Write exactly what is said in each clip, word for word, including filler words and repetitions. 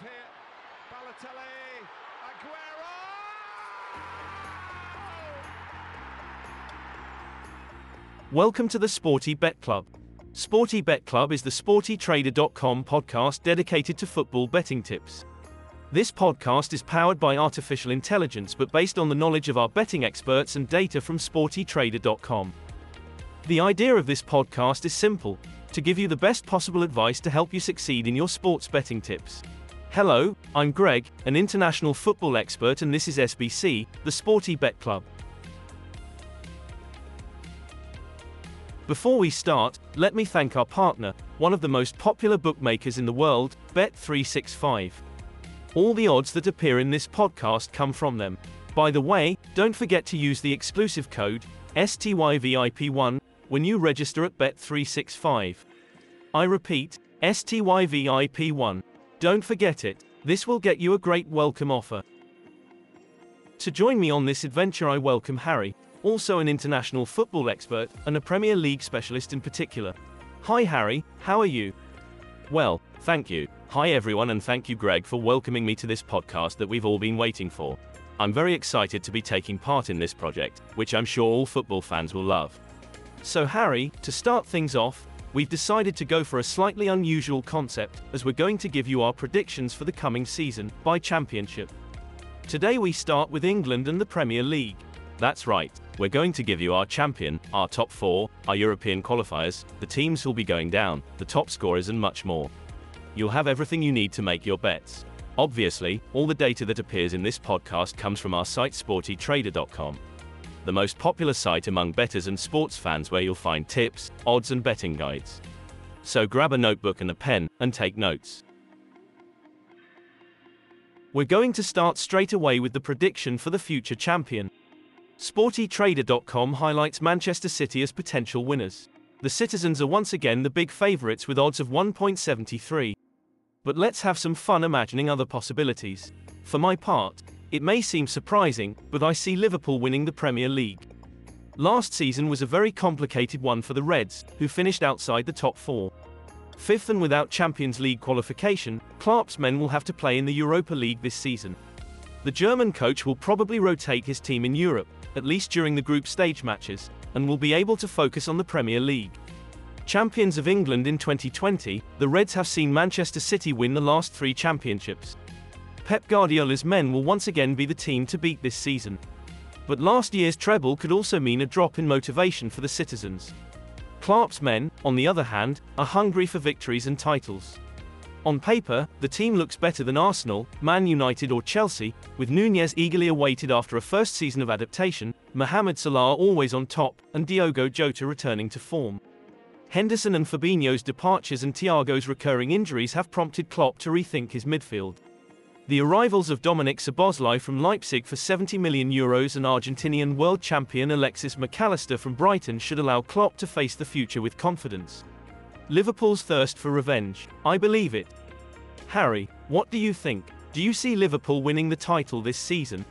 drive here. Balotelli, Aguero! Welcome to the Sporty Bet Club. Sporty Bet Club is the Sporty Trader dot com podcast dedicated to football betting tips. This podcast is powered by artificial intelligence but based on the knowledge of our betting experts and data from Sporty Trader dot com. The idea of this podcast is simple: to give you the best possible advice to help you succeed in your sports betting tips. Hello, I'm Greg, an international football expert, and this is S B C, the Sporty Bet Club. Before we start, let me thank our partner, one of the most popular bookmakers in the world, Bet three sixty-five. All the odds that appear in this podcast come from them. By the way, don't forget to use the exclusive code S T Y V I P one when you register at Bet three sixty-five. I repeat, S T Y V I P one. Don't forget it, this will get you a great welcome offer. To join me on this adventure I welcome Harry, also an international football expert, and a Premier League specialist in particular. Hi Harry, how are you? Well, thank you. Hi everyone, and thank you Greg for welcoming me to this podcast that we've all been waiting for. I'm very excited to be taking part in this project, which I'm sure all football fans will love. So Harry, to start things off, we've decided to go for a slightly unusual concept, as we're going to give you our predictions for the coming season, by championship. Today we start with England and the Premier League. That's right, we're going to give you our champion, our top four, our European qualifiers, the teams who'll be going down, the top scorers and much more. You'll have everything you need to make your bets. Obviously, all the data that appears in this podcast comes from our site Sporty Trader dot com. The most popular site among bettors and sports fans, where you'll find tips, odds and betting guides. So grab a notebook and a pen, and take notes. We're going to start straight away with the prediction for the future champion. Sporty Trader dot com highlights Manchester City as potential winners. The Citizens are once again the big favourites with odds of one point seven three. But let's have some fun imagining other possibilities. For my part, it may seem surprising, but I see Liverpool winning the Premier League. Last season was a very complicated one for the Reds, who finished outside the top four. Fifth and without Champions League qualification, Klopp's men will have to play in the Europa League this season. The German coach will probably rotate his team in Europe, at least during the group stage matches, and will be able to focus on the Premier League. Champions of England in twenty twenty, the Reds have seen Manchester City win the last three championships. Pep Guardiola's men will once again be the team to beat this season. But last year's treble could also mean a drop in motivation for the Citizens. Klopp's men, on the other hand, are hungry for victories and titles. On paper, the team looks better than Arsenal, Man United or Chelsea, with Núñez eagerly awaited after a first season of adaptation, Mohamed Salah always on top, and Diogo Jota returning to form. Henderson and Fabinho's departures and Thiago's recurring injuries have prompted Klopp to rethink his midfield. The arrivals of Dominik Szoboszlai from Leipzig for seventy million euros and Argentinian world champion Alexis McAllister from Brighton should allow Klopp to face the future with confidence. Liverpool's thirst for revenge, I believe it. Harry, what do you think? Do you see Liverpool winning the title this season?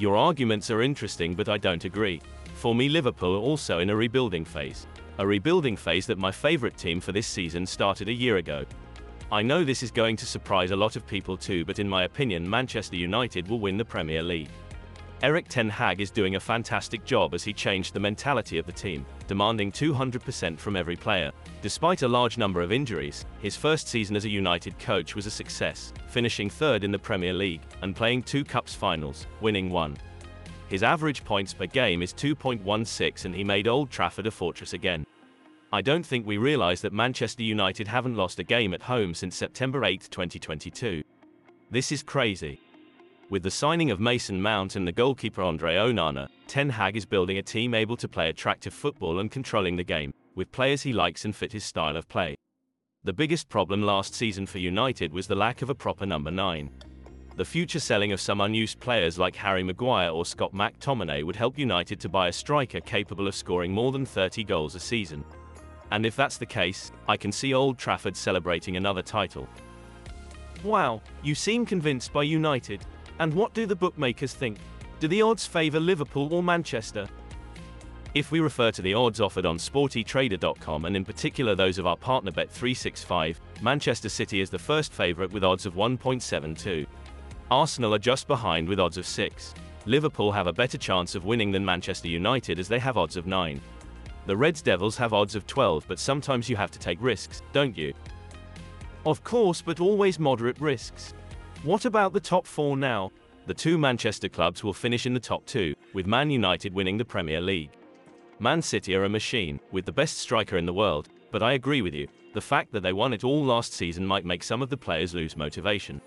Your arguments are interesting, but I don't agree. For me, Liverpool are also in a rebuilding phase. A rebuilding phase that my favourite team for this season started a year ago. I know this is going to surprise a lot of people too, but in my opinion Manchester United will win the Premier League. Erik ten Hag is doing a fantastic job as he changed the mentality of the team, demanding two hundred percent from every player. Despite a large number of injuries, his first season as a United coach was a success, finishing third in the Premier League, and playing two Cups finals, winning one. His average points per game is two point one six and he made Old Trafford a fortress again. I don't think we realise that Manchester United haven't lost a game at home since September eighth twenty twenty-two. This is crazy. With the signing of Mason Mount and the goalkeeper Andre Onana, Ten Hag is building a team able to play attractive football and controlling the game, with players he likes and fit his style of play. The biggest problem last season for United was the lack of a proper number nine. The future selling of some unused players like Harry Maguire or Scott McTominay would help United to buy a striker capable of scoring more than thirty goals a season. And if that's the case, I can see Old Trafford celebrating another title. Wow, you seem convinced by United. And what do the bookmakers think? Do the odds favour Liverpool or Manchester? If we refer to the odds offered on Sporty Trader dot com and in particular those of our partner Bet three sixty-five, Manchester City is the first favourite with odds of one point seven two. Arsenal are just behind with odds of six. Liverpool have a better chance of winning than Manchester United as they have odds of nine. The Reds Devils have odds of twelve, but sometimes you have to take risks, don't you? Of course, but always moderate risks. What about the top four now? The two Manchester clubs will finish in the top two, with Man United winning the Premier League. Man City are a machine, with the best striker in the world, but I agree with you, the fact that they won it all last season might make some of the players lose motivation.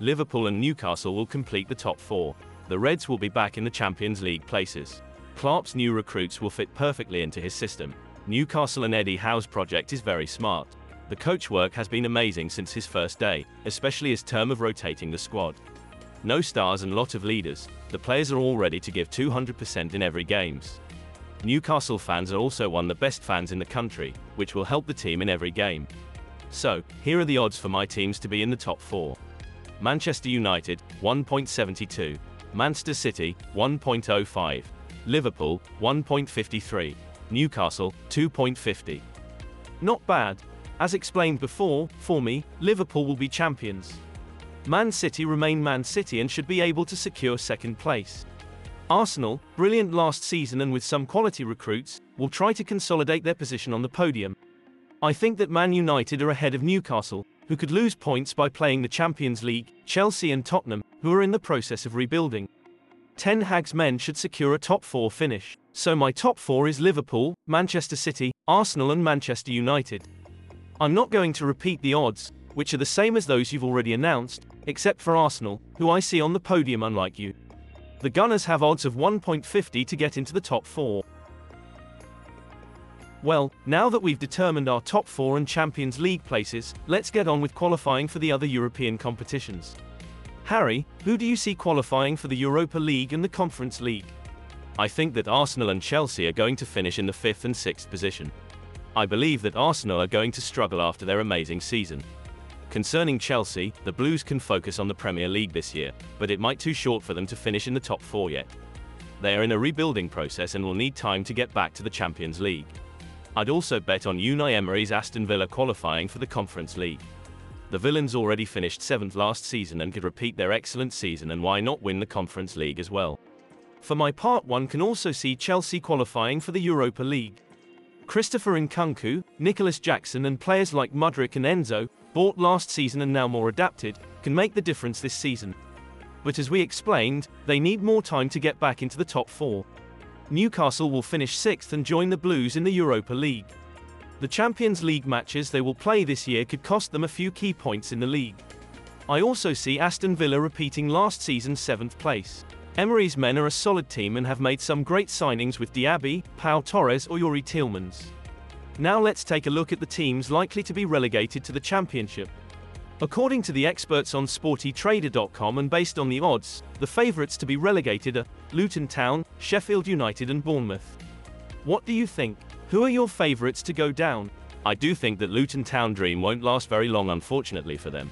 Liverpool and Newcastle will complete the top four. The Reds will be back in the Champions League places. Klopp's new recruits will fit perfectly into his system. Newcastle and Eddie Howe's project is very smart. The coach work has been amazing since his first day, especially his term of rotating the squad. No stars and lot of leaders, the players are all ready to give two hundred percent in every games. Newcastle fans are also one of the best fans in the country, which will help the team in every game. So, here are the odds for my teams to be in the top four. Manchester United, one point seven two. Manchester City, one point oh five. Liverpool, one point five three. Newcastle, two point five zero. Not bad. As explained before, for me, Liverpool will be champions. Man City remain Man City and should be able to secure second place. Arsenal, brilliant last season and with some quality recruits, will try to consolidate their position on the podium. I think that Man United are ahead of Newcastle, who could lose points by playing the Champions League, Chelsea and Tottenham, who are in the process of rebuilding. Ten Hag's men should secure a top four finish, so my top four is Liverpool, Manchester City, Arsenal and Manchester United. I'm not going to repeat the odds, which are the same as those you've already announced, except for Arsenal, who I see on the podium unlike you. The Gunners have odds of one point five zero to get into the top four. Well, now that we've determined our top four and Champions League places, let's get on with qualifying for the other European competitions. Harry, who do you see qualifying for the Europa League and the Conference League? I think that Arsenal and Chelsea are going to finish in the fifth and sixth position. I believe that Arsenal are going to struggle after their amazing season. Concerning Chelsea, the Blues can focus on the Premier League this year, but it might too short for them to finish in the top four yet. They are in a rebuilding process and will need time to get back to the Champions League. I'd also bet on Unai Emery's Aston Villa qualifying for the Conference League. The Villains already finished seventh last season and could repeat their excellent season, and why not win the Conference League as well? For my part, one can also see Chelsea qualifying for the Europa League. Christopher Nkunku, Nicholas Jackson and players like Mudrick and Enzo, bought last season and now more adapted, can make the difference this season. But as we explained, they need more time to get back into the top four. Newcastle will finish sixth and join the Blues in the Europa League. The Champions League matches they will play this year could cost them a few key points in the league. I also see Aston Villa repeating last season's seventh place. Emery's men are a solid team and have made some great signings with Diaby, Pau Torres or Yuri Tielmans. Now let's take a look at the teams likely to be relegated to the Championship. According to the experts on Sporty Trader dot com and based on the odds, the favourites to be relegated are Luton Town, Sheffield United and Bournemouth. What do you think? Who are your favourites to go down? I do think that Luton Town dream won't last very long, unfortunately for them.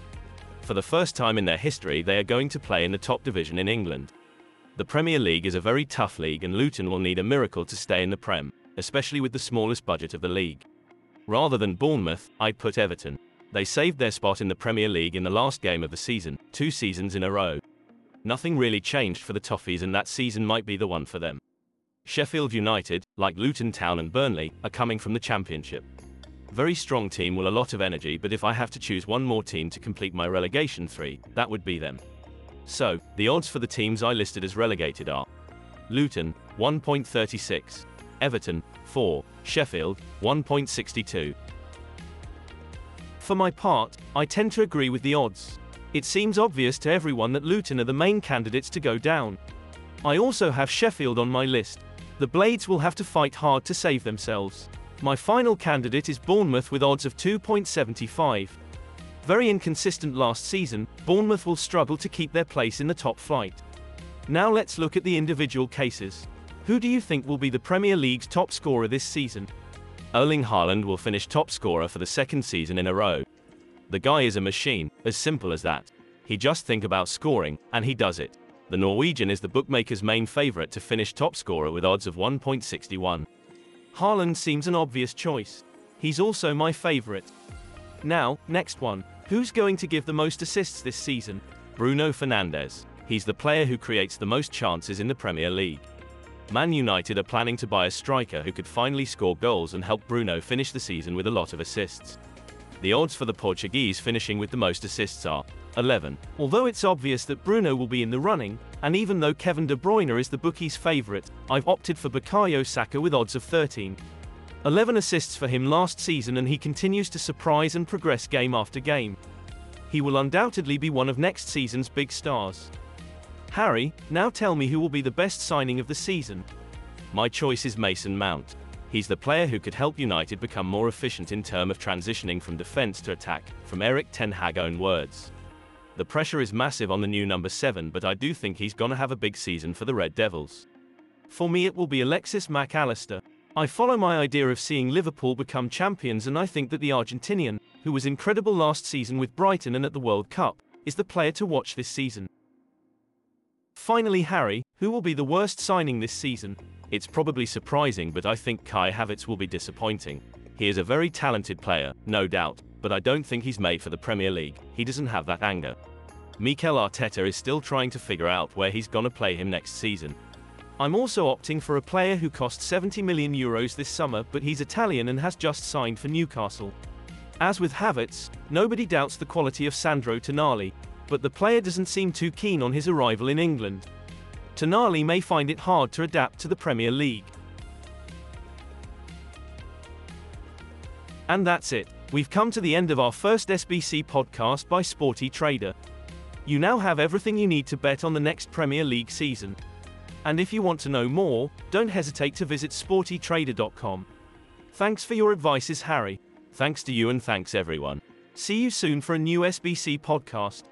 For the first time in their history they are going to play in the top division in England. The Premier League is a very tough league and Luton will need a miracle to stay in the Prem, especially with the smallest budget of the league. Rather than Bournemouth, I'd put Everton. They saved their spot in the Premier League in the last game of the season, two seasons in a row. Nothing really changed for the Toffees and that season might be the one for them. Sheffield United, like Luton Town and Burnley, are coming from the Championship. Very strong team with a lot of energy, but if I have to choose one more team to complete my relegation three, that would be them. So, the odds for the teams I listed as relegated are Luton, one point three six, Everton, four, Sheffield, one point six two. For my part, I tend to agree with the odds. It seems obvious to everyone that Luton are the main candidates to go down. I also have Sheffield on my list. The Blades will have to fight hard to save themselves. My final candidate is Bournemouth with odds of two point seven five. Very inconsistent last season, Bournemouth will struggle to keep their place in the top flight. Now let's look at the individual cases. Who do you think will be the Premier League's top scorer this season? Erling Haaland will finish top scorer for the second season in a row. The guy is a machine, as simple as that. He just think about scoring, and he does it. the Norwegian is the bookmaker's main favorite to finish top scorer with odds of one point six one. Haaland seems an obvious choice. He's also my favorite. Now, next one. Who's going to give the most assists this season? Bruno Fernandes. He's the player who creates the most chances in the Premier League. Man United are planning to buy a striker who could finally score goals and help Bruno finish the season with a lot of assists. The odds for the Portuguese finishing with the most assists are eleven. Although it's obvious that Bruno will be in the running, and even though Kevin De Bruyne is the bookie's favourite, I've opted for Bukayo Saka with odds of thirteen. eleven assists for him last season, and he continues to surprise and progress game after game. He will undoubtedly be one of next season's big stars. Harry, now tell me who will be the best signing of the season. My choice is Mason Mount. He's the player who could help United become more efficient in terms of transitioning from defence to attack, from Erik ten Hag's own words. The pressure is massive on the new number seven, but I do think he's gonna have a big season for the Red Devils. For me, it will be Alexis McAllister. I follow my idea of seeing Liverpool become champions, and I think that the Argentinian, who was incredible last season with Brighton and at the World Cup, is the player to watch this season. Finally, Harry, who will be the worst signing this season? It's probably surprising, but I think Kai Havertz will be disappointing. He is a very talented player, no doubt, but I don't think he's made for the Premier League. He doesn't have that anger. Mikel Arteta is still trying to figure out where he's gonna play him next season. I'm also opting for a player who cost seventy million euros this summer, but he's Italian and has just signed for Newcastle. As with Havertz, nobody doubts the quality of Sandro Tonali, but the player doesn't seem too keen on his arrival in England. Tonali may find it hard to adapt to the Premier League. And that's it. We've come to the end of our first S B C podcast by Sporty Trader. You now have everything you need to bet on the next Premier League season. And if you want to know more, don't hesitate to visit Sporty Trader dot com. Thanks for your advices, Harry. Thanks to you, and thanks everyone. See you soon for a new S B C podcast.